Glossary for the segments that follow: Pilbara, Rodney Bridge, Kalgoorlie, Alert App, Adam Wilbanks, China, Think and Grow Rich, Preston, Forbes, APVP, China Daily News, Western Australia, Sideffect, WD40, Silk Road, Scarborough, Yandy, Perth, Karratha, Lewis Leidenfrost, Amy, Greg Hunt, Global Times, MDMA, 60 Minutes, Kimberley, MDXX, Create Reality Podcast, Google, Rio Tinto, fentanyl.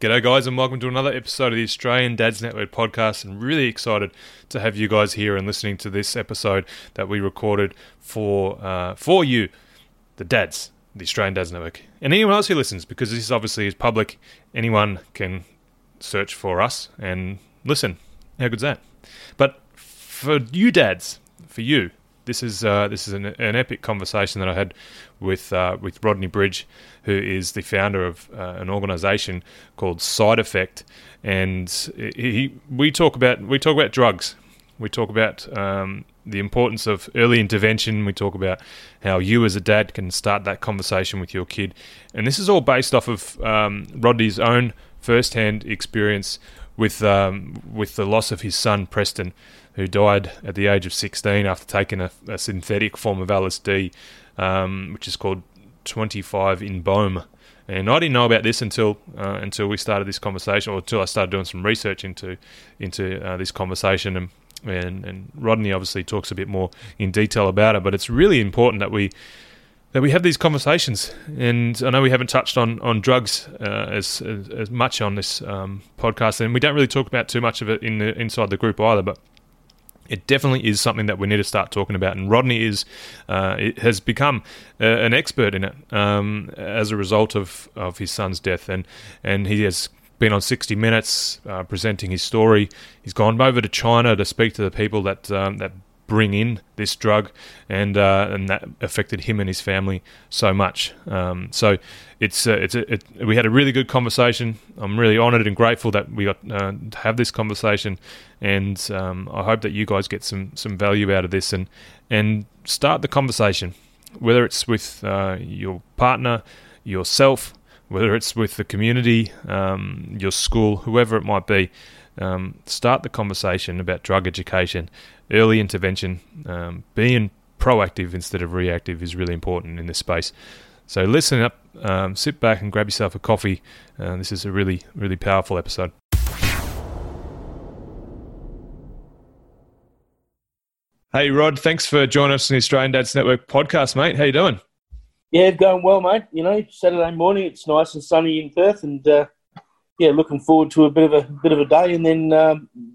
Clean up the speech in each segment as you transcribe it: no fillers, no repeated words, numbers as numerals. G'day guys, and welcome to another episode of the Australian Dads Network podcast, and really excited to have you guys here and listening to this episode that we recorded for you, the dads, the Australian Dads Network, and anyone else who listens, because this obviously is public. Anyone can search for us and listen. How good's that? But for you dads, for you, this is an epic conversation that I had with Rodney Bridge, who is the founder of an organisation called Side Effect, and we talk about drugs, we talk about the importance of early intervention, we talk about how you as a dad can start that conversation with your kid, and this is all based off of Rodney's own first-hand experience with the loss of his son Preston, who died at the age of 16 after taking a synthetic form of LSD, which is called 25I-NBOMe. And I didn't know about this until we started this conversation, or until I started doing some research into this conversation. And Rodney obviously talks a bit more in detail about it, but it's really important that we have these conversations. And I know we haven't touched on drugs as much on this podcast, and we don't really talk about too much of it inside the group either, but it definitely is something that we need to start talking about. And Rodney has become an expert in it as a result of his son's death. And he has been on 60 Minutes presenting his story. He's gone over to China to speak to the people that bring in this drug, and that affected him and his family so much. So we had a really good conversation. I'm really honoured and grateful that we got to have this conversation, and I hope that you guys get some value out of this and start the conversation, whether it's with your partner, yourself, whether it's with the community, your school, whoever it might be. Start the conversation about drug education, early intervention, being proactive instead of reactive is really important in this space. So listen up, sit back and grab yourself a coffee. This is a really, really powerful episode. Hey Rod, thanks for joining us on the Australian Dads Network podcast, mate. How you doing? Yeah, going well, mate. You know, Saturday morning, it's nice and sunny in Perth, and yeah, looking forward to a bit of a day, and then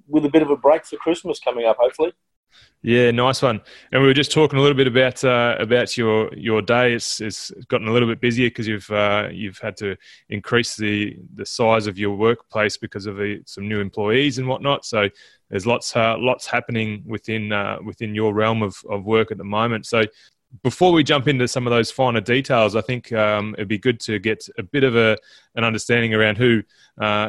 with a bit of a break for Christmas coming up, hopefully. Yeah, nice one. And we were just talking a little bit about your day. It's gotten a little bit busier because you've had to increase the size of your workplace because of some new employees and whatnot. So there's lots happening within your realm of work at the moment. So before we jump into some of those finer details, I think it'd be good to get a bit of an understanding around who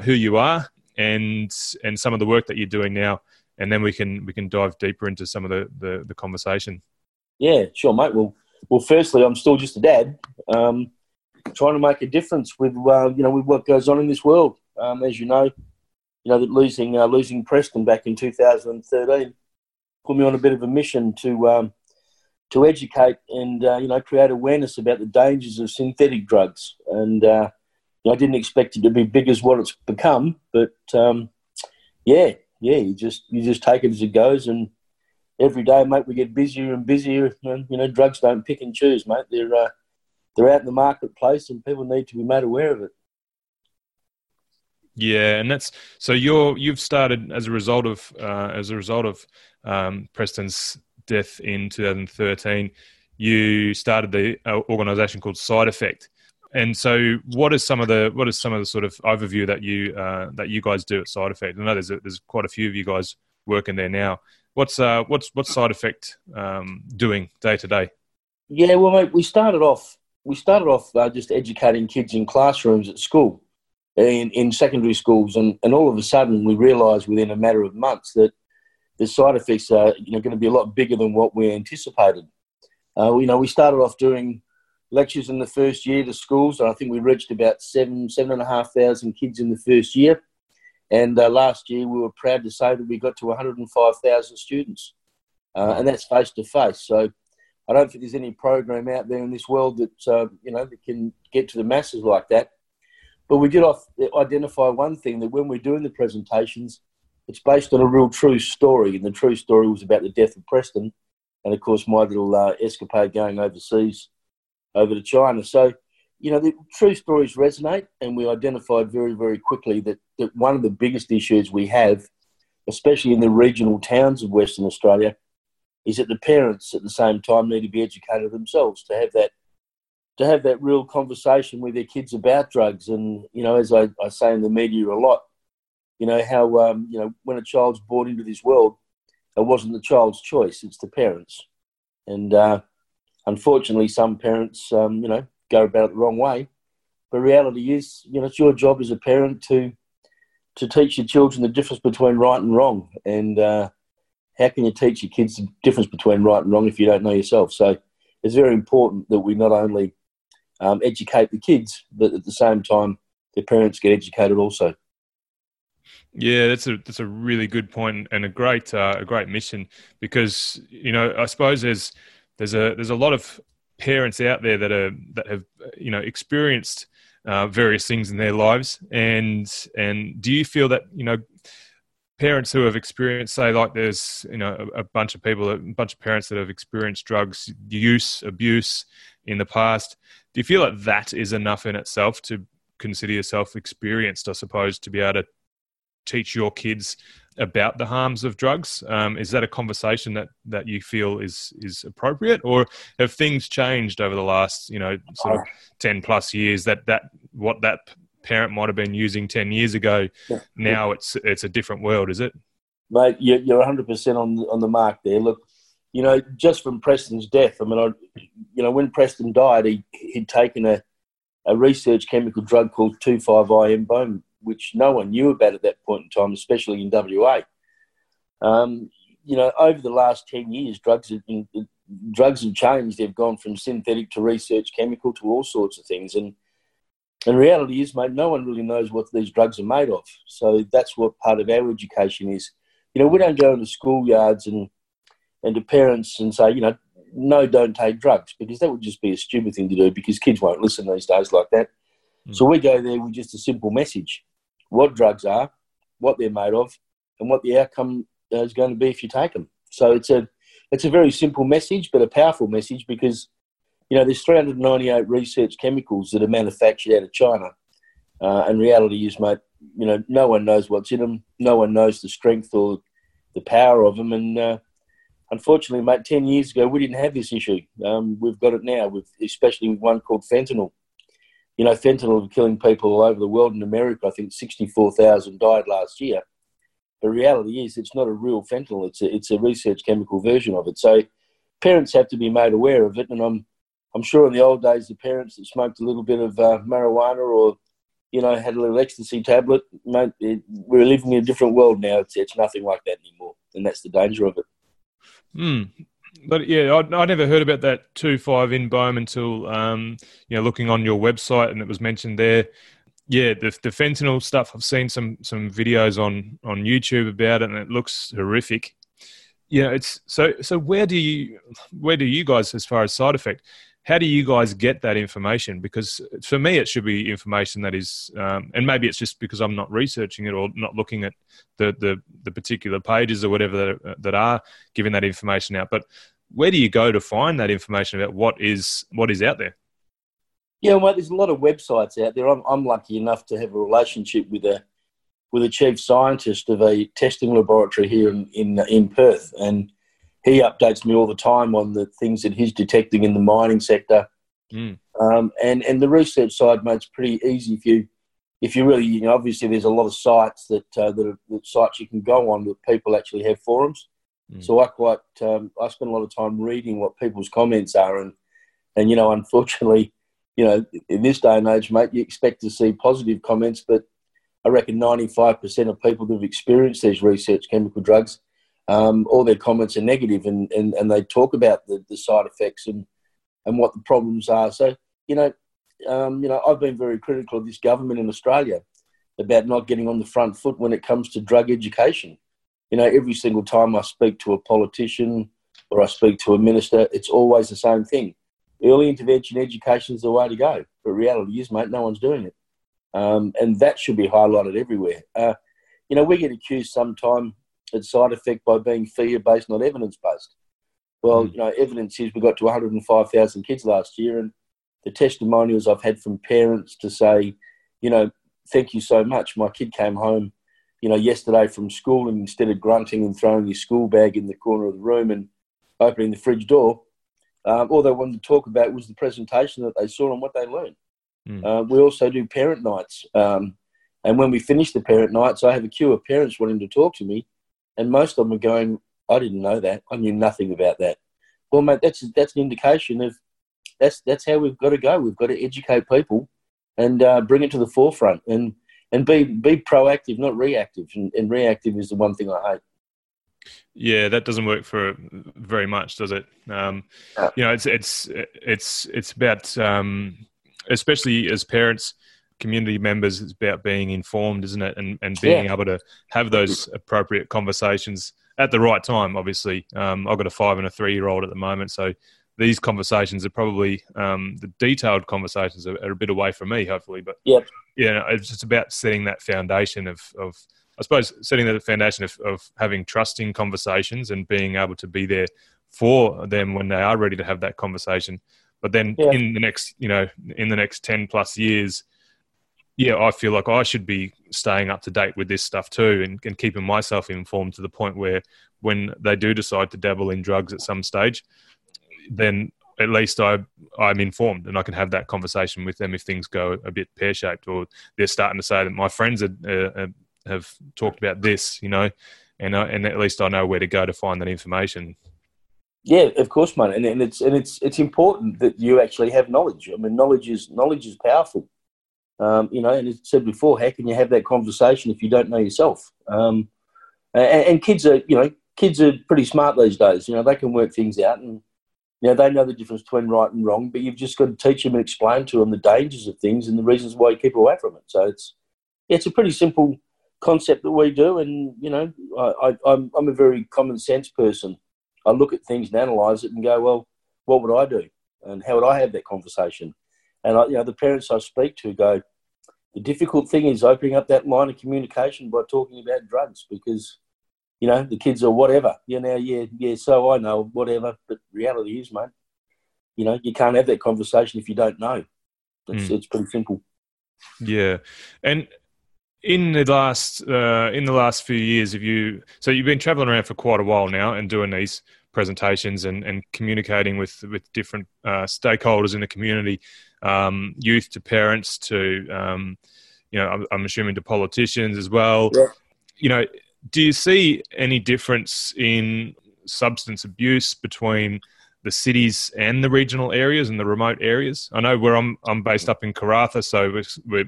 you are and some of the work that you're doing now, and then we can dive deeper into some of the conversation. Yeah, sure, mate. Well, firstly, I'm still just a dad, trying to make a difference with what goes on in this world. As you know that losing Preston back in 2013 put me on a bit of a mission to educate and create awareness about the dangers of synthetic drugs, and I didn't expect it to be big as what it's become. But you just take it as it goes, and every day, mate, we get busier and busier. And, drugs don't pick and choose, mate. They're out in the marketplace, and people need to be made aware of it. Yeah, and that's so. You've started as a result of Preston's death in 2013, you started the organisation called Side Effect. And so, what is some of the sort of overview that you guys do at Side Effect? I know there's quite a few of you guys working there now. What's Side Effect doing day to day? Yeah, well, mate, we started off just educating kids in classrooms at school, in secondary schools, and all of a sudden we realised within a matter of months that the side effects are going to be a lot bigger than what we anticipated. We started off doing lectures in the first year to schools, and I think we reached about 7,500 kids in the first year. And last year we were proud to say that we got to 105,000 students, and that's face-to-face. So I don't think there's any program out there in this world that can get to the masses like that. But we did identify one thing, that when we're doing the presentations, it's based on a real true story, and the true story was about the death of Preston and, of course, my little escapade going overseas, over to China. So you know, the true stories resonate, and we identified very, very quickly that one of the biggest issues we have, especially in the regional towns of Western Australia, is that the parents at the same time need to be educated themselves to have that real conversation with their kids about drugs. And, you know, as I say in the media a lot, you know, how, you know, when a child's born into this world, it wasn't the child's choice, it's the parents. And unfortunately, some parents, you know, go about it the wrong way. But reality is, you know, it's your job as a parent to teach your children the difference between right and wrong. And how can you teach your kids the difference between right and wrong if you don't know yourself? So it's very important that we not only educate the kids, but at the same time, their parents get educated also. Yeah, that's a really good point and a great mission, because, you know, I suppose there's a lot of parents out there that have you know, experienced various things in their lives, and do you feel that, you know, parents who have experienced, say, like there's, you know, a bunch of parents that have experienced drugs use, abuse in the past, do you feel like that is enough in itself to consider yourself experienced, I suppose, to be able to teach your kids about the harms of drugs? Is that a conversation that you feel is appropriate, or have things changed over the last, you know, sort of 10 plus years that what that parent might have been using 10 years ago, now it's a different world, is it? Mate, you're 100% on the mark there. Look, you know, just from Preston's death, I mean, you know, when Preston died, he'd taken a research chemical drug called 25I-NBOMe, which no one knew about at that point in time, especially in WA. You know, over the last 10 years, drugs have changed. They've gone from synthetic to research chemical to all sorts of things. And reality is, mate, no one really knows what these drugs are made of. So that's what part of our education is. You know, we don't go into schoolyards and to parents and say, you know, no, don't take drugs, because that would just be a stupid thing to do, because kids won't listen these days like that. So we go there with just a simple message: what drugs are, what they're made of, and what the outcome is going to be if you take them. So it's a very simple message, but a powerful message, because, you know, there's 398 research chemicals that are manufactured out of China, and reality is, mate, you know, no one knows what's in them, no one knows the strength or the power of them, and unfortunately, mate, 10 years ago we didn't have this issue. We've got it now, especially with one called fentanyl. You know, fentanyl killing people all over the world. In America, I think 64,000 died last year. The reality is, it's not a real fentanyl. It's a research chemical version of it. So parents have to be made aware of it. And I'm sure in the old days, the parents that smoked a little bit of marijuana or, you know, had a little ecstasy tablet, mate, we're living in a different world now. It's nothing like that anymore. And that's the danger of it. But yeah, I never heard about that 25-NBOMe until, you know, looking on your website, and it was mentioned there. Yeah, the fentanyl stuff, I've seen some videos on YouTube about it, and it looks horrific. You know, it's so. Where do you guys, as far as Side Effect, how do you guys get that information? Because for me, it should be information that is, and maybe it's just because I'm not researching it or not looking at the particular pages or whatever that are giving that information out. But where do you go to find that information about what is out there? Yeah, well, there's a lot of websites out there. I'm lucky enough to have a relationship with a chief scientist of a testing laboratory here in Perth, and he updates me all the time on the things that he's detecting in the mining sector. And the research side, mate, it's pretty easy if you really, you know, obviously there's a lot of sites that sites you can go on that people actually have forums. So I spend a lot of time reading what people's comments are, and you know, unfortunately, you know, in this day and age, mate, you expect to see positive comments, but I reckon 95% of people who've experienced these research chemical drugs, all their comments are negative, and they talk about the side effects and what the problems are. So, you know, I've been very critical of this government in Australia about not getting on the front foot when it comes to drug education. You know, every single time I speak to a politician or I speak to a minister, it's always the same thing. Early intervention education is the way to go. But reality is, mate, no one's doing it. And that should be highlighted everywhere. You know, we get accused sometimes at Side Effect by being fear-based, not evidence-based. Well, you know, evidence is we got to 105,000 kids last year, and the testimonials I've had from parents to say, you know, thank you so much. My kid came home, you know, yesterday from school, and instead of grunting and throwing his school bag in the corner of the room and opening the fridge door, all they wanted to talk about was the presentation that they saw and what they learned. We also do parent nights. And when we finish the parent nights, I have a queue of parents wanting to talk to me, and most of them are going, I didn't know that. I knew nothing about that. Well, mate, that's an indication of that's how we've got to go. We've got to educate people and bring it to the forefront and be proactive, not reactive. And reactive is the one thing I hate. Yeah, that doesn't work for very much, does it? You know, it's about especially as parents, community members, it's about being informed, isn't it? And being able to have those appropriate conversations at the right time, obviously. I've got a 5 and a 3-year-old at the moment, so these conversations are probably the detailed conversations are a bit away from me, hopefully. But it's just about setting that foundation of I suppose setting the foundation of having trusting conversations and being able to be there for them when they are ready to have that conversation. But then in the next 10 plus years, I feel like I should be staying up to date with this stuff too and keeping myself informed to the point where when they do decide to dabble in drugs at some stage, then at least I'm informed and I can have that conversation with them if things go a bit pear-shaped or they're starting to say that my friends have talked about this, you know, and at least I know where to go to find that information. Yeah, of course, mate. And it's important that you actually have knowledge. I mean, knowledge is powerful. You know, and as I said before, how can you have that conversation if you don't know yourself? And kids are pretty smart these days. You know, they can work things out, and you know they know the difference between right and wrong. But you've just got to teach them and explain to them the dangers of things and the reasons why you keep away from it. So it's a pretty simple concept that we do, and you know, I'm a very common sense person. I look at things and analyse it and go, well, what would I do? And how would I have that conversation? And, you know, the parents I speak to go, the difficult thing is opening up that line of communication by talking about drugs because, you know, the kids are whatever. You know, so I know, whatever. But reality is, mate, you know, you can't have that conversation if you don't know. It's pretty simple. Yeah. And in the last few years, you've been travelling around for quite a while now and doing these presentations and communicating with different stakeholders in the community, youth to parents to you know, I'm assuming to politicians as well. Yeah. You know, do you see any difference in substance abuse between the cities and the regional areas and the remote areas? I know where I'm based up in Karratha, so we're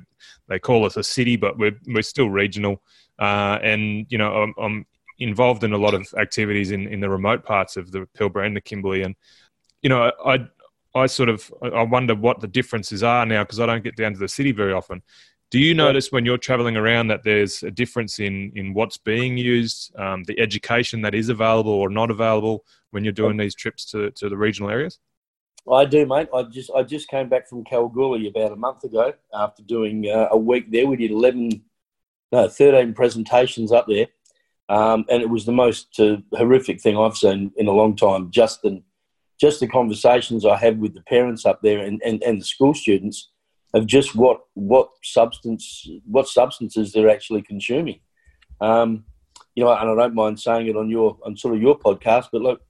they call us a city, but we're still regional. And you know, I'm involved in a lot of activities in the remote parts of the Pilbara and the Kimberley, and you know, I wonder what the differences are now because I don't get down to the city very often. Do you notice when you're travelling around that there's a difference in what's being used, the education that is available or not available when you're doing these trips to the regional areas? I do, mate. I just came back from Kalgoorlie about a month ago after doing a week there. We did 13 presentations up there, and it was the most horrific thing I've seen in a long time. Just the conversations I had with the parents up there and the school students of just what substances they're actually consuming. You know, and I don't mind saying it on your podcast, but look,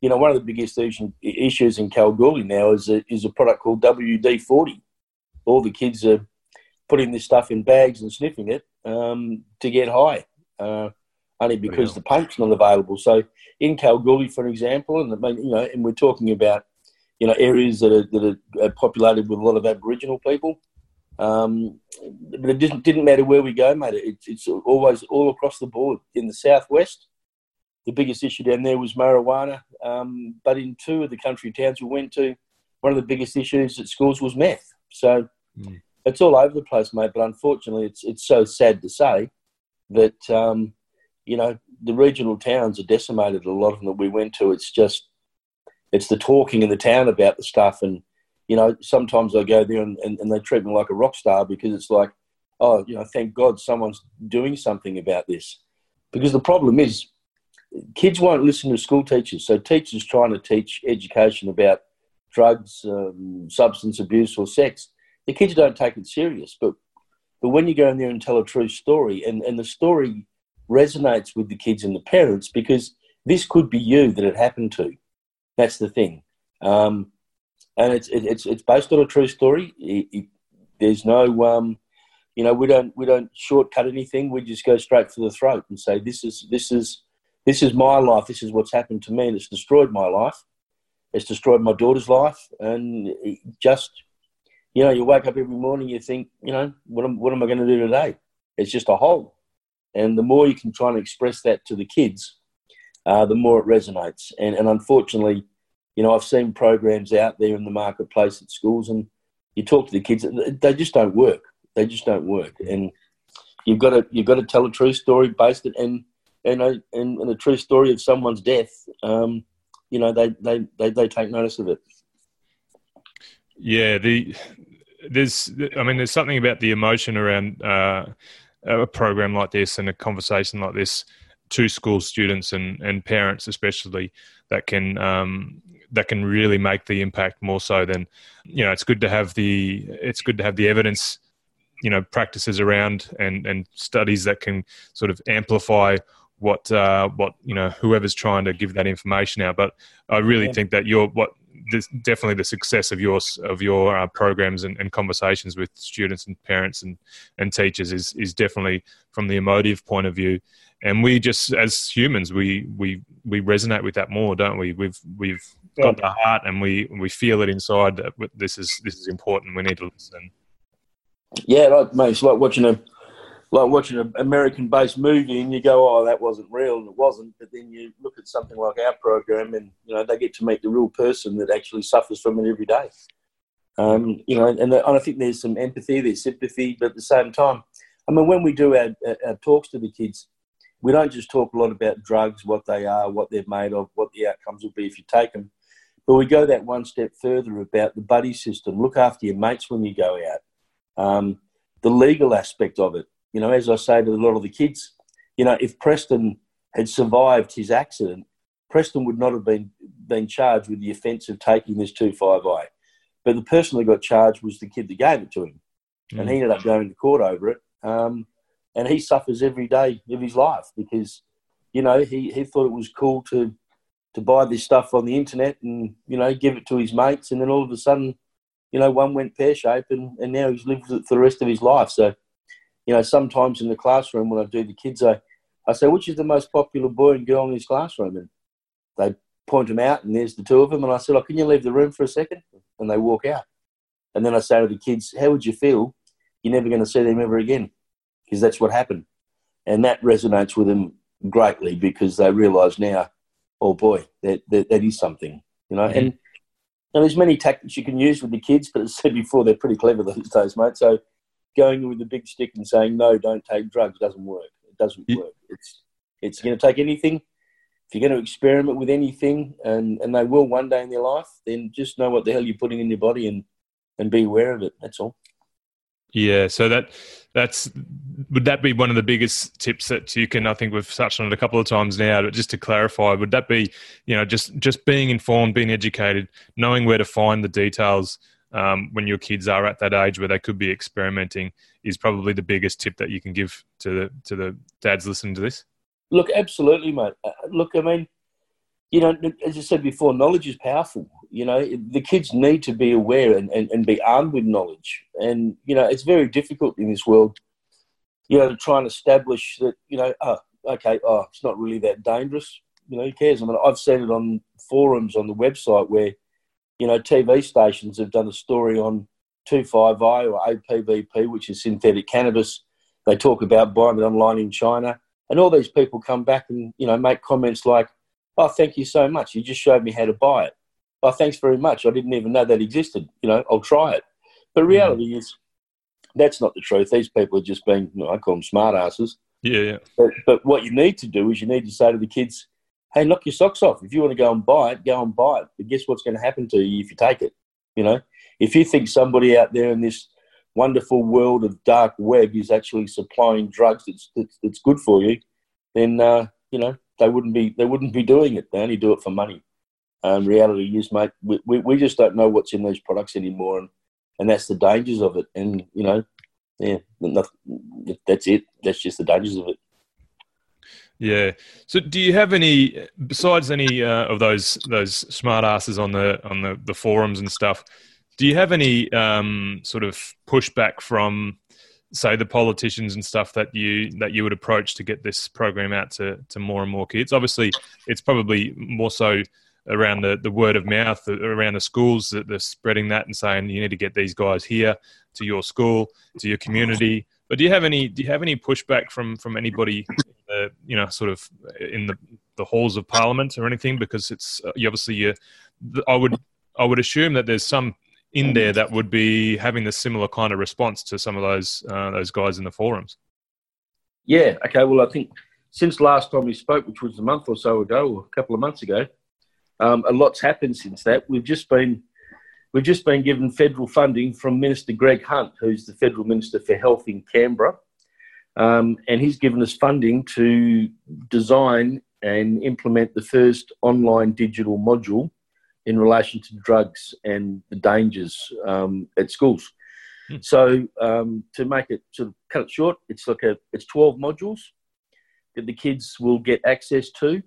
you know, one of the biggest issues in Kalgoorlie now is a product called WD40. All the kids are putting this stuff in bags and sniffing it to get high, only because the paint's not available. So in Kalgoorlie, for example, and you know, and we're talking about, you know, areas that are populated with a lot of Aboriginal people, but it didn't matter where we go, mate. It's always all across the board. In the southwest, the biggest issue down there was marijuana, but in 2 of the country towns we went to, one of the biggest issues at schools was meth. So it's all over the place, mate, but unfortunately it's so sad to say that, you know, the regional towns are decimated, a lot of them that we went to. It's the talking in the town about the stuff, and, you know, sometimes I go there and they treat me like a rock star because it's like, oh, you know, thank God someone's doing something about this. Because the problem is, kids won't listen to school teachers, so teachers trying to teach education about drugs, substance abuse or sex, the kids don't take it serious. But when you go in there and tell a true story, and the story resonates with the kids and the parents, because this could be you that it happened to. That's the thing. And it's based on a true story. There's no, we don't shortcut anything. We just go straight for the throat and say, this is my life. This is what's happened to me, and it's destroyed my life. It's destroyed my daughter's life. And it just, you wake up every morning, you think, what am I going to do today? It's just a hole. And the more you can try and express that to the kids, the more it resonates. And unfortunately, I've seen programs out there in the marketplace at schools, and you talk to the kids, they just don't work. They just don't work. And you've got to tell a true story based it and a true story of someone's death. They take notice of it. Yeah, there's something about the emotion around a program like this and a conversation like this to school students and parents especially that can really make the impact more so than, it's good to have the evidence, practices around and studies that can sort of amplify what whoever's trying to give that information out. But I really think that definitely the success of your programs and conversations with students and parents and teachers is definitely from the emotive point of view. And we just, as humans, we resonate with that more, don't we? We've got the heart, and we feel it inside that this is important. We need to listen. Yeah, mate, it's like watching an American-based movie, and you go, "Oh, that wasn't real," and it wasn't. But then you look at something like our program, and they get to meet the real person that actually suffers from it every day. And I think there's some empathy, there's sympathy, but at the same time, I mean, when we do our talks to the kids, we don't just talk a lot about drugs, what they are, what they're made of, what the outcomes will be if you take them. But we go that one step further about the buddy system. Look after your mates when you go out. The legal aspect of it. As I say to a lot of the kids, if Preston had survived his accident, Preston would not have been charged with the offence of taking this 25I. But the person that got charged was the kid that gave it to him. Mm. And he ended up going to court over it. And he suffers every day of his life because, he thought it was cool to buy this stuff on the internet and, give it to his mates. And then all of a sudden, one went pear-shaped and now he's lived with it for the rest of his life. So, sometimes in the classroom when I do the kids, I say, which is the most popular boy and girl in this classroom? And they point them out and there's the two of them. And I said, can you leave the room for a second? And they walk out. And then I say to the kids, how would you feel? You're never going to see them ever again. Because that's what happened. And that resonates with them greatly because they realise now, oh boy, that is something, Mm-hmm. And there's many tactics you can use with the kids, but as I said before, they're pretty clever those days, mate. So going in with a big stick and saying, no, don't take drugs doesn't work. It doesn't work. It's going to take anything. If you're going to experiment with anything, and they will one day in their life, then just know what the hell you're putting in your body and be aware of it. That's all. Yeah, so that's would that be one of the biggest tips that you can? I think we've touched on it a couple of times now, but just to clarify, would that be just being informed, being educated, knowing where to find the details when your kids are at that age where they could be experimenting is probably the biggest tip that you can give to the dads listening to this? Look, absolutely, mate. Look, I mean, as I said before, knowledge is powerful. The kids need to be aware and be armed with knowledge. And, it's very difficult in this world, to try and establish that, it's not really that dangerous. Who cares? I mean, I've seen it on forums on the website where, TV stations have done a story on 25I or APVP, which is synthetic cannabis. They talk about buying it online in China. And all these people come back and, make comments like, oh, thank you so much. You just showed me how to buy it. Oh, thanks very much. I didn't even know that existed. I'll try it. But reality is that's not the truth. These people are just being, I call them smart asses. Yeah. But what you need to do is you need to say to the kids, hey, knock your socks off. If you want to go and buy it. But guess what's going to happen to you if you take it? If you think somebody out there in this wonderful world of dark web is actually supplying drugs that's good for you, then, they wouldn't be doing it. They only do it for money. reality is, mate, we just don't know what's in these products anymore, and that's the dangers of it. And, you know, yeah, nothing, that's it. That's just the dangers of it. Yeah. So, do you have any, besides any of those smart asses on the forums and stuff? Do you have any sort of pushback from, say, the politicians and stuff that you would approach to get this program out to more and more kids? Obviously, it's probably more so around the word of mouth, around the schools that they're spreading that and saying you need to get these guys here to your school, to your community. But do you have any pushback from anybody, you know, sort of in the halls of Parliament or anything? Because it's I would assume that there's some in there that would be having a similar kind of response to some of those guys in the forums. Yeah, okay. Well, I think since last time we spoke, which was a month or so ago, or a couple of months ago, a lot's happened since that. We've just been given federal funding from Minister Greg Hunt, who's the Federal Minister for Health in Canberra, and he's given us funding to design and implement the first online digital module in relation to drugs and the dangers at schools. So to make it sort of cut it short, it's 12 modules that the kids will get access to.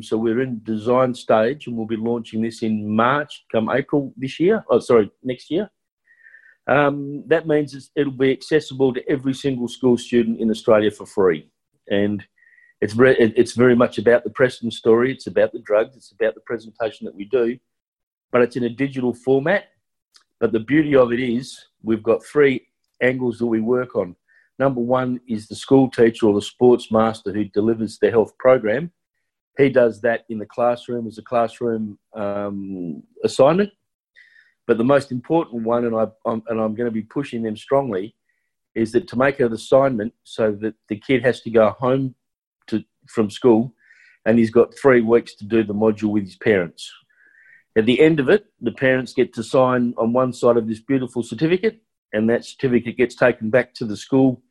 So we're in design stage, and we'll be launching this in March, come April next year. That means it'll be accessible to every single school student in Australia for free. And it's very much about the Preston story. It's about the drugs. It's about the presentation that we do, but it's in a digital format. But the beauty of it is we've got three angles that we work on. Number one is the school teacher or the sports master who delivers the health program. He does that in the classroom as a classroom assignment. But the most important one, and I'm going to be pushing them strongly, is that to make an assignment so that the kid has to go home from school, and he's got 3 weeks to do the module with his parents. At the end of it, the parents get to sign on one side of this beautiful certificate, and that certificate gets taken back to the school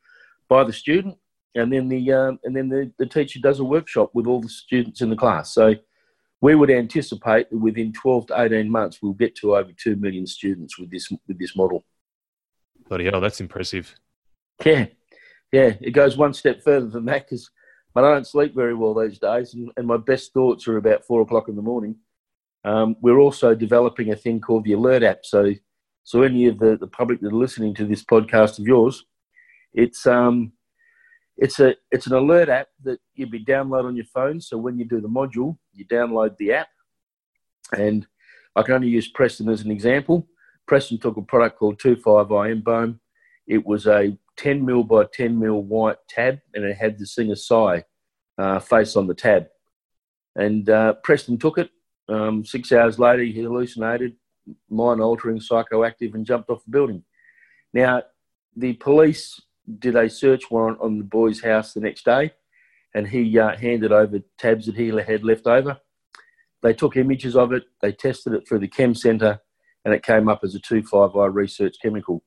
by the student, and then the teacher does a workshop with all the students in the class. So we would anticipate that within 12 to 18 months, we'll get to over 2 million students with this model. Bloody hell, that's impressive. Yeah. It goes one step further than that, because but I don't sleep very well these days, and my best thoughts are about 4 o'clock in the morning. We're also developing a thing called the Alert App. So any of the public that are listening to this podcast of yours, it's an Alert App that you'll be download on your phone. So when you do the module, you download the app. And I can only use Preston as an example. Preston took a product called 25I-NBOMe. It was a 10 mil by 10 mil white tab, and it had the Singer Psy face on the tab. And Preston took it. 6 hours later, he hallucinated, mind-altering, psychoactive, and jumped off the building. Now, the police did a search warrant on the boy's house the next day, and he handed over tabs that he had left over. They took images of it. They tested it through the chem centre, and it came up as a 25I research chemical.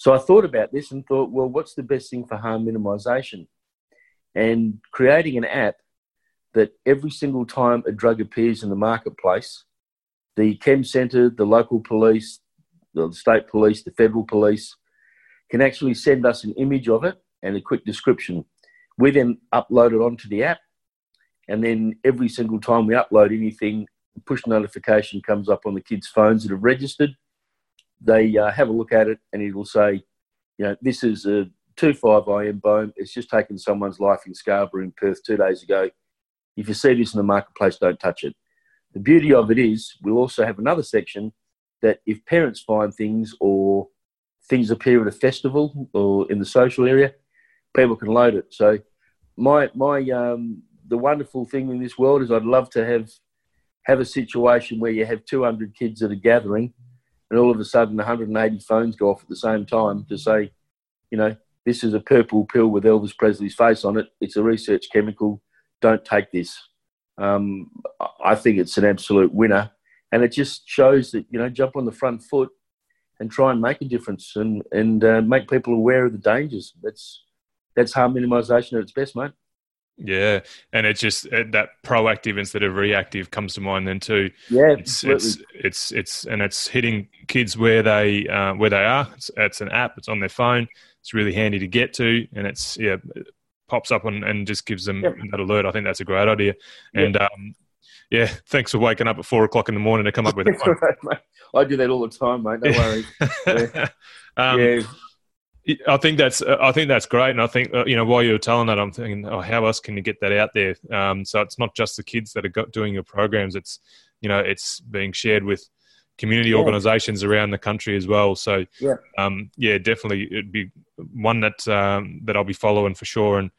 So I thought about this and thought, well, what's the best thing for harm minimisation? And creating an app that every single time a drug appears in the marketplace, the chem centre, the local police, the state police, the federal police can actually send us an image of it and a quick description. We then upload it onto the app, and then every single time we upload anything, a push notification comes up on the kids' phones that have registered. They have a look at it, and it will say, you know, this is a 25I-NBOMe. It's just taken someone's life in Scarborough in Perth 2 days ago. If you see this in the marketplace, don't touch it. The beauty of it is we'll also have another section that if parents find things or things appear at a festival or in the social area, people can load it. So the wonderful thing in this world is I'd love to have a situation where you have 200 kids at a gathering, and all of a sudden 180 phones go off at the same time to say, you know, this is a purple pill with Elvis Presley's face on it. It's a research chemical. Don't take this. I think it's an absolute winner. And it just shows that, you know, jump on the front foot and try and make a difference and make people aware of the dangers. That's harm minimisation at its best, mate. Yeah, and it's just that proactive instead of reactive comes to mind then too. Yeah, it's hitting kids where they are. It's an app. It's on their phone. It's really handy to get to, and it pops up and just gives them that alert. I think that's a great idea. And thanks for waking up at 4 o'clock in the morning to come up with it. Right, I do that all the time, mate. Don't worry. Yeah. I think that's great, and I think while you were telling that, I'm thinking, how else can you get that out there? So it's not just the kids that are doing your programs; it's it's being shared with community organisations around the country as well. So definitely it'd be one that I'll be following for sure, and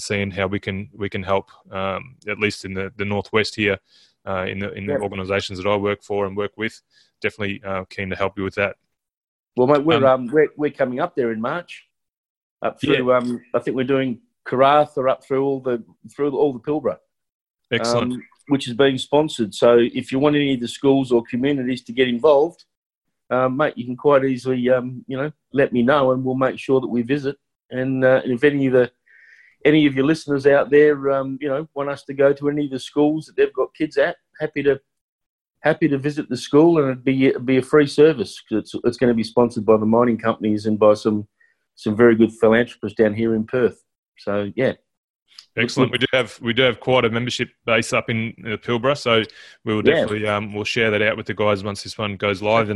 seeing how we can help at least in the northwest here in the organisations that I work for and work with. Definitely keen to help you with that. Well, mate, we're coming up there in March, up through. Yeah. I think we're doing Karratha up through all the Pilbara, excellent, which is being sponsored. So, if you want any of the schools or communities to get involved, mate, you can quite easily, let me know, and we'll make sure that we visit. And if any of your listeners out there, want us to go to any of the schools that they've got kids at, happy to visit the school, and it'd be a free service because it's going to be sponsored by the mining companies and by some very good philanthropists down here in Perth. So excellent. We do have quite a membership base up in Pilbara, so we will definitely we'll share that out with the guys once this one goes live,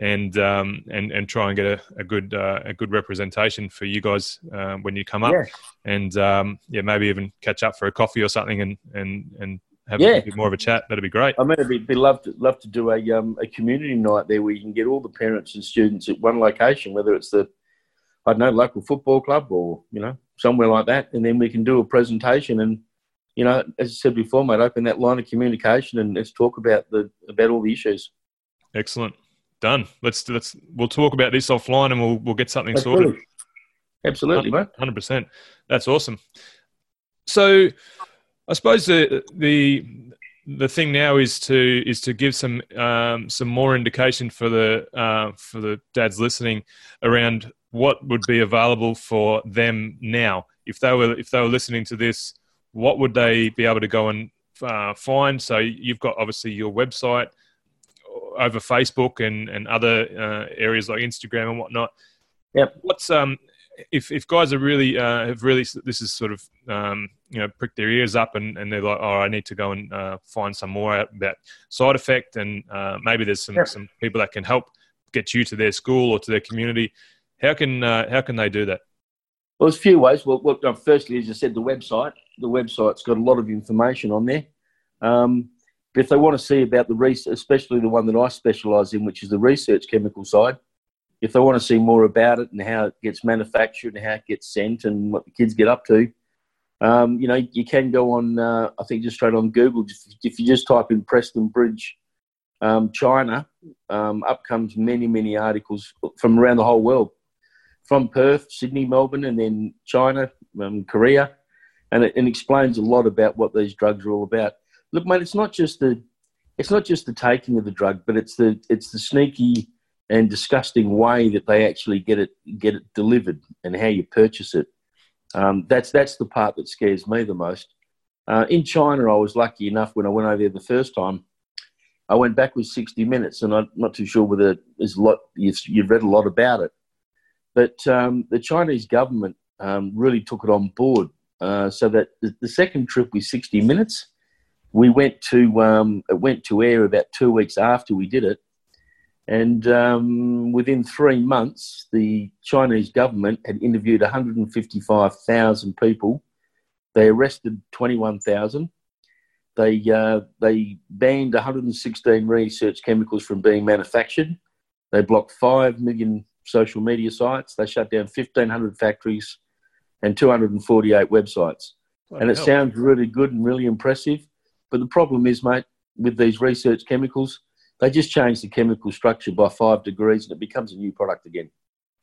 and try and get a good representation for you guys when you come up, and maybe even catch up for a coffee or something and have a bit more of a chat. That'd be great. I mean, it'd be love to do a community night there where you can get all the parents and students at one location, whether it's the local football club or somewhere like that, and then we can do a presentation and as I said before, mate, open that line of communication and let's talk about all the issues. Excellent, done. Let's we'll talk about this offline and we'll get something sorted. Absolutely, mate. 100%. That's awesome. So. I suppose the thing now is to give some more indication for the dads listening around what would be available for them now. If they were listening to this, what would they be able to go and find? So you've got obviously your website over Facebook and other areas like Instagram and whatnot. Yep. What's if guys are really this is sort of prick their ears up and they're like, I need to go and find some more out about Side Effect, and maybe there's some people that can help get you to their school or to their community. How can they do that? Well, there's a few ways. Well, firstly, as I said, the website's got a lot of information on there. But if they want to see about the research, especially the one that I specialise in, which is the research chemical side, if they want to see more about it and how it gets manufactured and how it gets sent and what the kids get up to, you can go on, I think just straight on Google. If you just type in Preston Bridge, China, up comes many, many articles from around the whole world, from Perth, Sydney, Melbourne, and then China, Korea, and it explains a lot about what these drugs are all about. Look, mate, it's not just the taking of the drug, but it's the sneaky and disgusting way that they actually get it delivered and how you purchase it. That's the part that scares me the most. In China, I was lucky enough when I went over there the first time. I went back with 60 Minutes, and I'm not too sure whether there's a lot you've read a lot about it, but the Chinese government really took it on board. So that the second trip with 60 Minutes, we went to it went to air about 2 weeks after we did it, and within 3 months, the Chinese government had interviewed 155,000 people. They arrested 21,000. They banned 116 research chemicals from being manufactured. They blocked 5 million social media sites. They shut down 1,500 factories and 248 websites. And it sounds really good and really impressive. But the problem is, mate, with these research chemicals, they just change the chemical structure by 5 degrees and it becomes a new product again.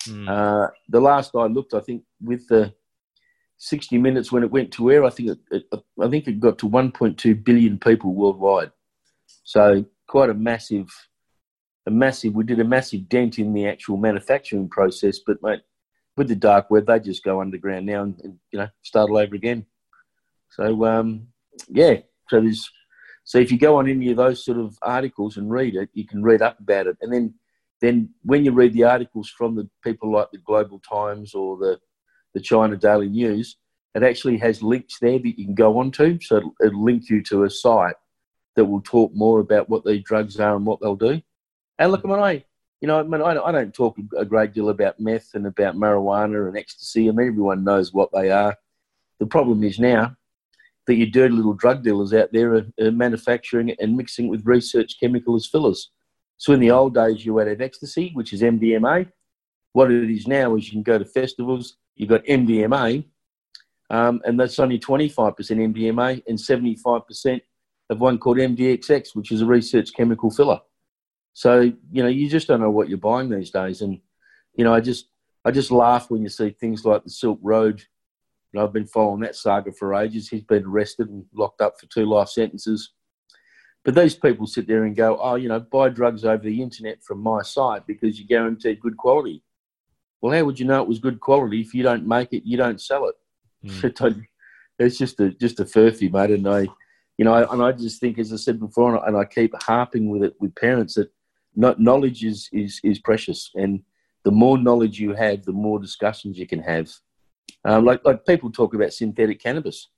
Mm. The last I looked, I think with the 60 Minutes when it went to air, I think it got to 1.2 billion people worldwide. So quite a massive. We did a massive dent in the actual manufacturing process, but mate, with the dark web, they just go underground now and start all over again. So, yeah, so there's, so if you go on any of those sort of articles and read it, you can read up about it. And then when you read the articles from the people like the Global Times or the China Daily News, it actually has links there that you can go on to. So it'll link you to a site that will talk more about what these drugs are and what they'll do. And look, I don't talk a great deal about meth and about marijuana and ecstasy. I mean, everyone knows what they are. The problem is now that your dirty little drug dealers out there are manufacturing and mixing it with research chemical as fillers. So in the old days, you had ecstasy, which is MDMA. What it is now is you can go to festivals, you've got MDMA, and that's only 25% MDMA and 75% of one called MDXX, which is a research chemical filler. So, you just don't know what you're buying these days. And, I just laugh when you see things like the Silk Road. And I've been following that saga for ages. He's been arrested and locked up for 2 life sentences. But these people sit there and go, buy drugs over the internet from my site because you're guaranteed good quality. Well, how would you know it was good quality if you don't make it, you don't sell it? Mm. It's just a furphy, mate. And I just think, as I said before, and I keep harping with it with parents, that knowledge is precious. And the more knowledge you have, the more discussions you can have. Like people talk about synthetic cannabis,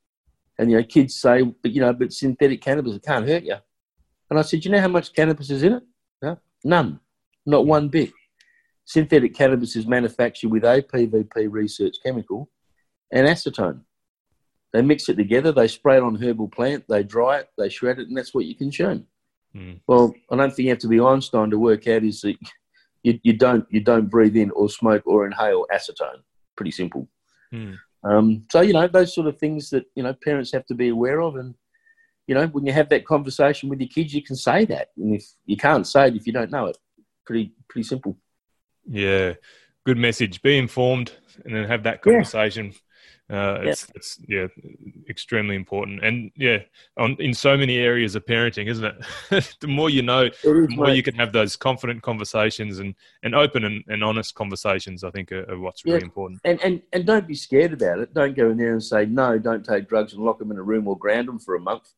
and kids say, but synthetic cannabis, it can't hurt you. And I said, you know how much cannabis is in it? No, none, not one bit. Synthetic cannabis is manufactured with APVP research chemical and acetone. They mix it together, they spray it on herbal plant, they dry it, they shred it, and that's what you consume. Mm. Well, I don't think you have to be Einstein to work out is that you don't breathe in or smoke or inhale acetone. Pretty simple. Mm. So, those sort of things that, parents have to be aware of. And, when you have that conversation with your kids, you can say that. And if you can't say it, if you don't know it, pretty simple. Yeah. Good message. Be informed and then have that conversation. Yeah. It's extremely important. And in so many areas of parenting, isn't it? The more you know, the more you can have those confident conversations and open and honest conversations, I think are what's really important. And don't be scared about it. Don't go in there and say, no, don't take drugs and lock them in a room or ground them for a month.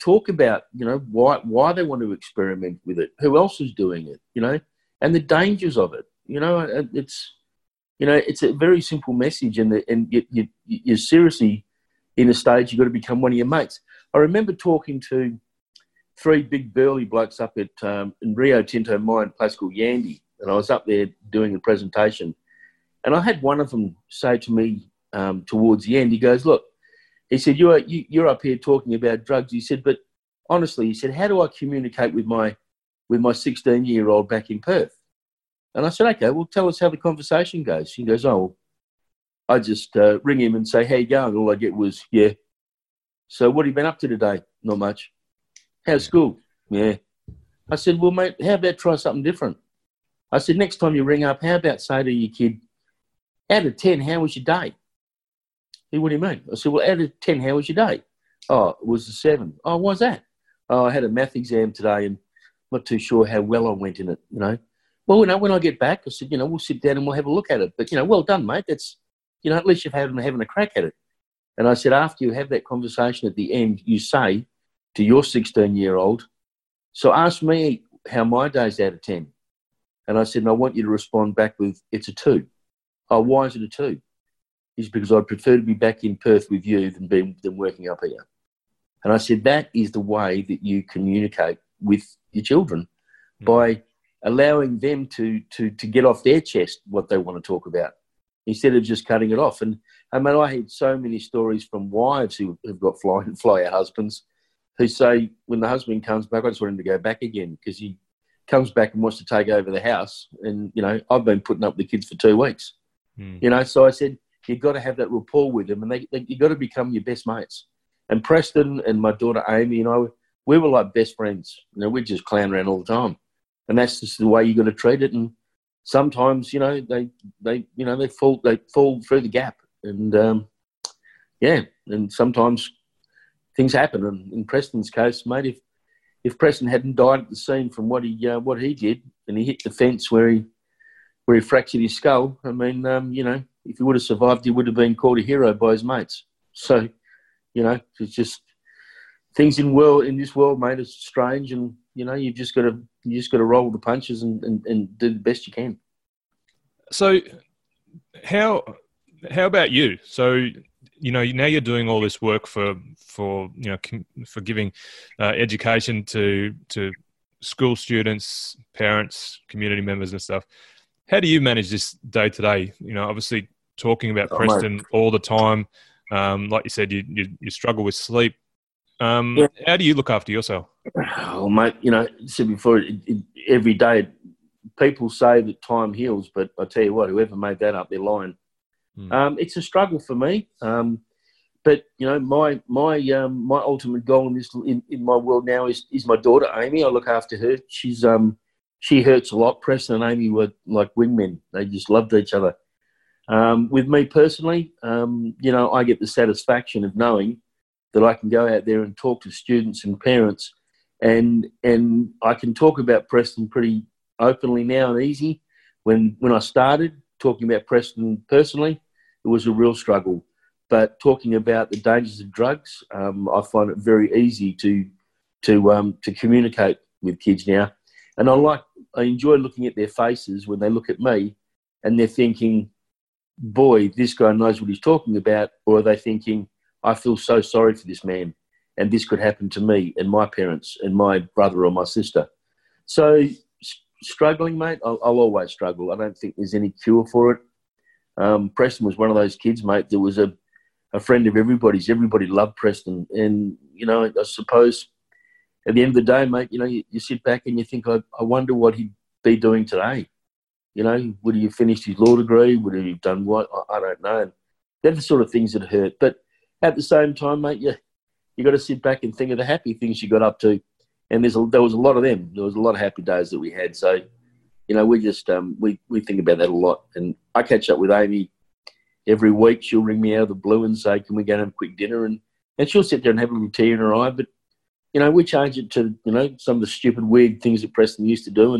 Talk about, why they want to experiment with it, who else is doing it, and the dangers of it. It's a very simple message, and you're seriously in a stage you've got to become one of your mates. I remember talking to 3 big burly blokes up at in Rio Tinto mine, place called Yandy, and I was up there doing a presentation, and I had one of them say to me towards the end, he goes, look, he said, you're up here talking about drugs. He said, but honestly, he said, how do I communicate with my 16-year-old back in Perth? And I said, okay, well, tell us how the conversation goes. He goes, oh, I just ring him and say, how you going? All I get was, yeah. So what have you been up to today? Not much. How's school? Yeah. I said, well, mate, how about try something different? I said, next time you ring up, how about say to your kid, out of 10, how was your day? He, what do you mean? I said, well, out of 10, how was your day? Oh, it was a 7. Oh, why's that? Oh, I had a math exam today and not too sure how well I went in it, Well, when I get back, I said, we'll sit down and we'll have a look at it. But, well done, mate. That's, at least you've had them having a crack at it. And I said, after you have that conversation at the end, you say to your 16-year-old, so ask me how my day's out of 10. And I said, and I want you to respond back with, it's a 2. Oh, why is it a 2? It's because I'd prefer to be back in Perth with you than working up here. And I said, that is the way that you communicate with your children, by allowing them to get off their chest what they want to talk about instead of just cutting it off. And, I heard so many stories from wives who have got fly-out husbands who say, when the husband comes back, I just want him to go back again because he comes back and wants to take over the house. And, I've been putting up the kids for 2 weeks. Mm. So I said, you've got to have that rapport with them, and you've got to become your best mates. And Preston and my daughter Amy and I, we were like best friends. We'd just clown around all the time. And that's just the way you got to treat it. And sometimes, they fall through the gap. And and sometimes things happen. And in Preston's case, mate, if Preston hadn't died at the scene from what he did, and he hit the fence where he fractured his skull, I mean, if he would have survived, he would have been called a hero by his mates. So, you know, it's just things in this world, mate, is strange, and you know, you've just got to roll with the punches and do the best you can. So how about you? So, you know, now you're doing all this work for giving education to school students, parents, community members and stuff. How do you manage this day to day? You know, obviously talking about Preston all the time. Like you said, you struggle with sleep. Yeah. How do you look after yourself? Oh, mate, you know, I said before, every day people say that time heals, but I tell you what, whoever made that up, they're lying. It's a struggle for me, but you know, my ultimate goal in my world now is my daughter Amy. I look after her. She hurts a lot. Preston and Amy were like wingmen; they just loved each other. With me personally, you know, I get the satisfaction of knowing that I can go out there and talk to students and parents, and I can talk about Preston pretty openly now and easy. When I started talking about Preston personally, it was a real struggle. But talking about the dangers of drugs, I find it very easy to communicate with kids now. And I enjoy looking at their faces when they look at me and they're thinking, boy, this guy knows what he's talking about, or are they thinking, I feel so sorry for this man and this could happen to me and my parents and my brother or my sister. So struggling, mate, I'll always struggle. I don't think there's any cure for it. Preston was one of those kids, mate, that was a friend of everybody's. Everybody loved Preston. And, you know, I suppose at the end of the day, mate, you know, you sit back and you think, I wonder what he'd be doing today. You know, would he have finished his law degree? Would he have done what? I don't know. They're the sort of things that hurt. But at the same time, mate, you got to sit back and think of the happy things you got up to. And there was a lot of them. There was a lot of happy days that we had. So, you know, we just we think about that a lot. And I catch up with Amy every week. She'll ring me out of the blue and say, can we go and have a quick dinner? And she'll sit there and have a little tea in her eye. But, you know, we change it to, you know, some of the stupid, weird things that Preston used to do.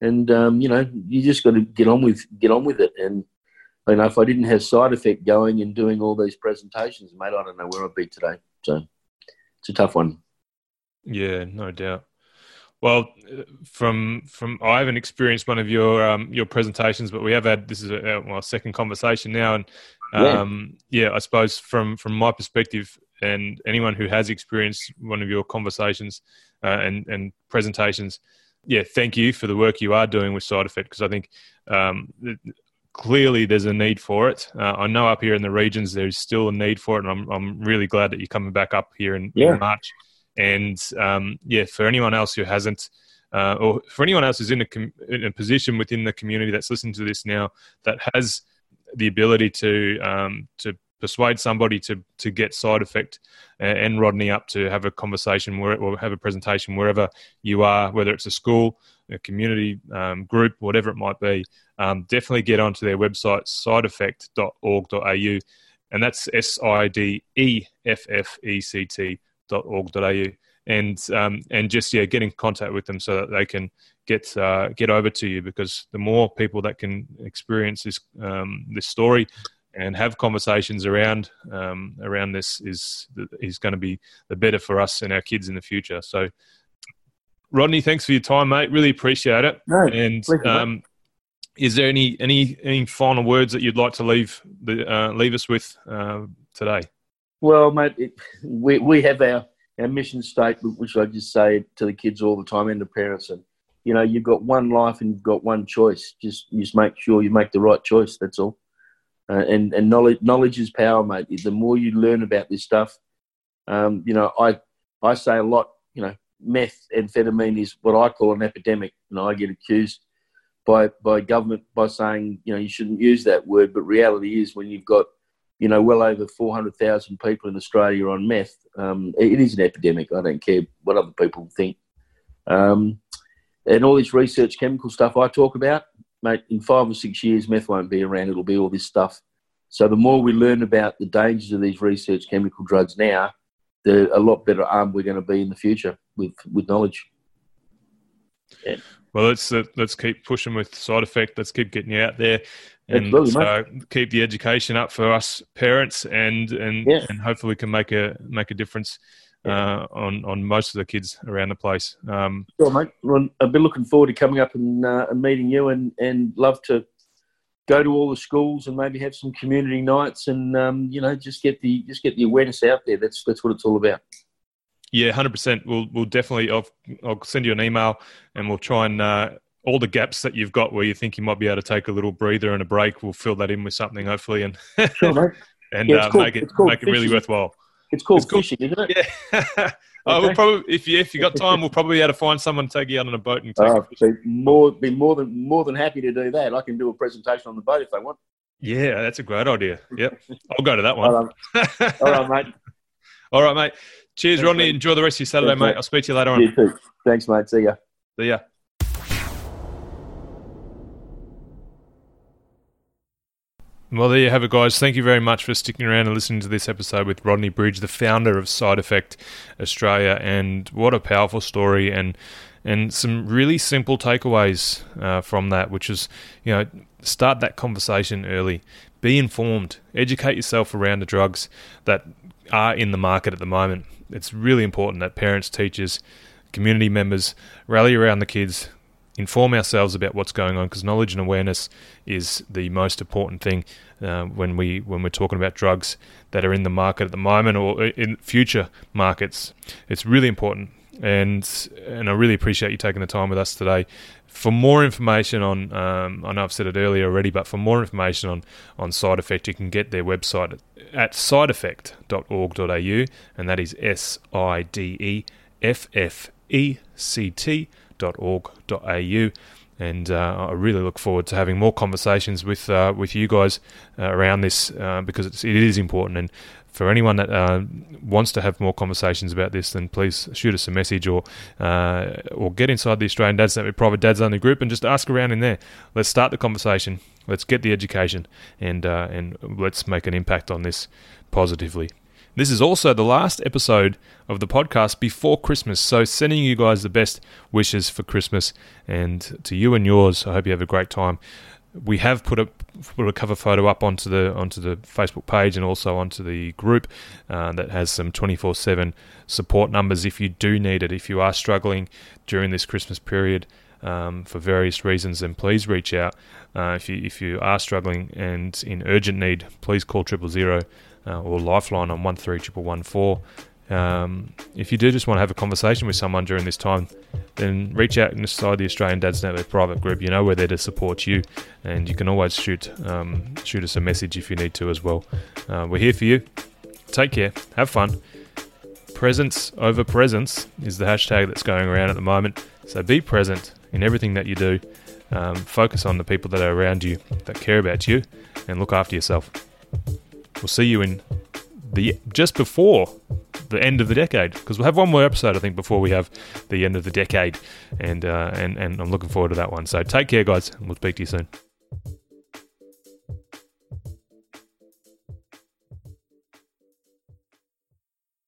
And you know, you just got to get on with it. And, you know, if I didn't have Side Effect going and doing all these presentations, mate, I don't know where I'd be today. So it's a tough one. Yeah, no doubt. Well, from I haven't experienced one of your presentations, but we have had, this is our second conversation now, and I suppose from my perspective, and anyone who has experienced one of your conversations and presentations, yeah, thank you for the work you are doing with Side Effect, because I think clearly there's a need for it. I know up here in the regions there's still a need for it, and I'm really glad that you're coming back up here in March. And for anyone else who hasn't, or for anyone else who's in a position within the community that's listening to this now that has the ability to persuade somebody to get Side Effect and Rodney up to have a conversation or have a presentation wherever you are, whether it's a school, a community group, whatever it might be, definitely get onto their website, sideeffect.org.au, and that's sideeffect.org.au, and just get in contact with them so that they can get over to you, because the more people that can experience this story and have conversations around this is going to be the better for us and our kids in the future. So, Rodney, thanks for your time, mate. Really appreciate it. No, and pleasure, mate. Is there any final words that you'd like to leave us with today? Well, mate, we have our mission statement, which I just say to the kids all the time and the parents. And, you know, you've got one life and you've got one choice. Just make sure you make the right choice, that's all. And knowledge is power, mate. The more you learn about this stuff, you know, I say a lot, you know, meth, amphetamine is what I call an epidemic. You know, I get accused by government by saying, you know, you shouldn't use that word. But reality is, when you've got, you know, well over 400,000 people in Australia on meth, it is an epidemic. I don't care what other people think. And all this research chemical stuff I talk about, mate, in 5 or 6 years, meth won't be around. It'll be all this stuff. So the more we learn about the dangers of these research chemical drugs now, the a lot better armed we're going to be in the future with knowledge. Yeah. Well, let's keep pushing with Side Effect. Let's keep getting you out there. And absolutely, so mate, keep the education up for us parents, and hopefully can make a difference on most of the kids around the place. Sure, mate. Well, I've been looking forward to coming up and meeting you, and love to go to all the schools and maybe have some community nights and just get the awareness out there. That's what it's all about. Yeah, 100%. We'll definitely. I'll send you an email, and we'll try and all the gaps that you've got where you think you might be able to take a little breather and a break. We'll fill that in with something, hopefully, and sure, mate. And yeah, make it really worthwhile. It's called fishing, isn't it? Yeah. Okay. We'll probably, if you got time, we'll probably be able to find someone to take you out on a boat and take a fish. Be more than happy to do that. I can do a presentation on the boat if they want. Yeah, that's a great idea. Yep, I'll go to that one. All right, mate. All right, mate. Cheers, Rodney. Mate. Enjoy the rest of your Saturday, mate. I'll speak to you later on. You too. Thanks, mate. See ya. See ya. Well, there you have it, guys. Thank you very much for sticking around and listening to this episode with Rodney Bridge, the founder of Side Effect Australia. And what a powerful story, and some really simple takeaways from that, which is, start that conversation early. Be informed. Educate yourself around the drugs that are in the market at the moment. It's really important that parents, teachers, community members rally around the kids, inform ourselves about what's going on, because knowledge and awareness is the most important thing when we're talking about drugs that are in the market at the moment or in future markets. It's really important, and I really appreciate you taking the time with us today. For more information on, I know I've said it earlier already, but for more information on Side Effect, you can get their website at sideeffect.org.au, and that is sideeffect.org.au, and I really look forward to having more conversations with you guys around this because it is important. And for anyone that wants to have more conversations about this, then please shoot us a message or get inside the Australian Dads Network Private Dads Only group and just ask around in there. Let's start the conversation. Let's get the education, and let's make an impact on this positively. This is also the last episode of the podcast before Christmas, so sending you guys the best wishes for Christmas, and to you and yours, I hope you have a great time. We have put a cover photo up onto the Facebook page and also onto the group that has some 24/7 support numbers if you do need it. If you are struggling during this Christmas period for various reasons, then please reach out. If you are struggling and in urgent need, please call 000. Or Lifeline on 131114. If you do just want to have a conversation with someone during this time, then reach out inside the Australian Dads Network private group. You know we're there to support you, and you can always shoot us a message if you need to as well. We're here for you. Take care. Have fun. Presence over presence is the hashtag that's going around at the moment. So be present in everything that you do. Focus on the people that are around you, that care about you, and look after yourself. We'll see you just before the end of the decade, because we'll have one more episode, I think, before we have the end of the decade, and I'm looking forward to that one. So take care, guys, and we'll speak to you soon.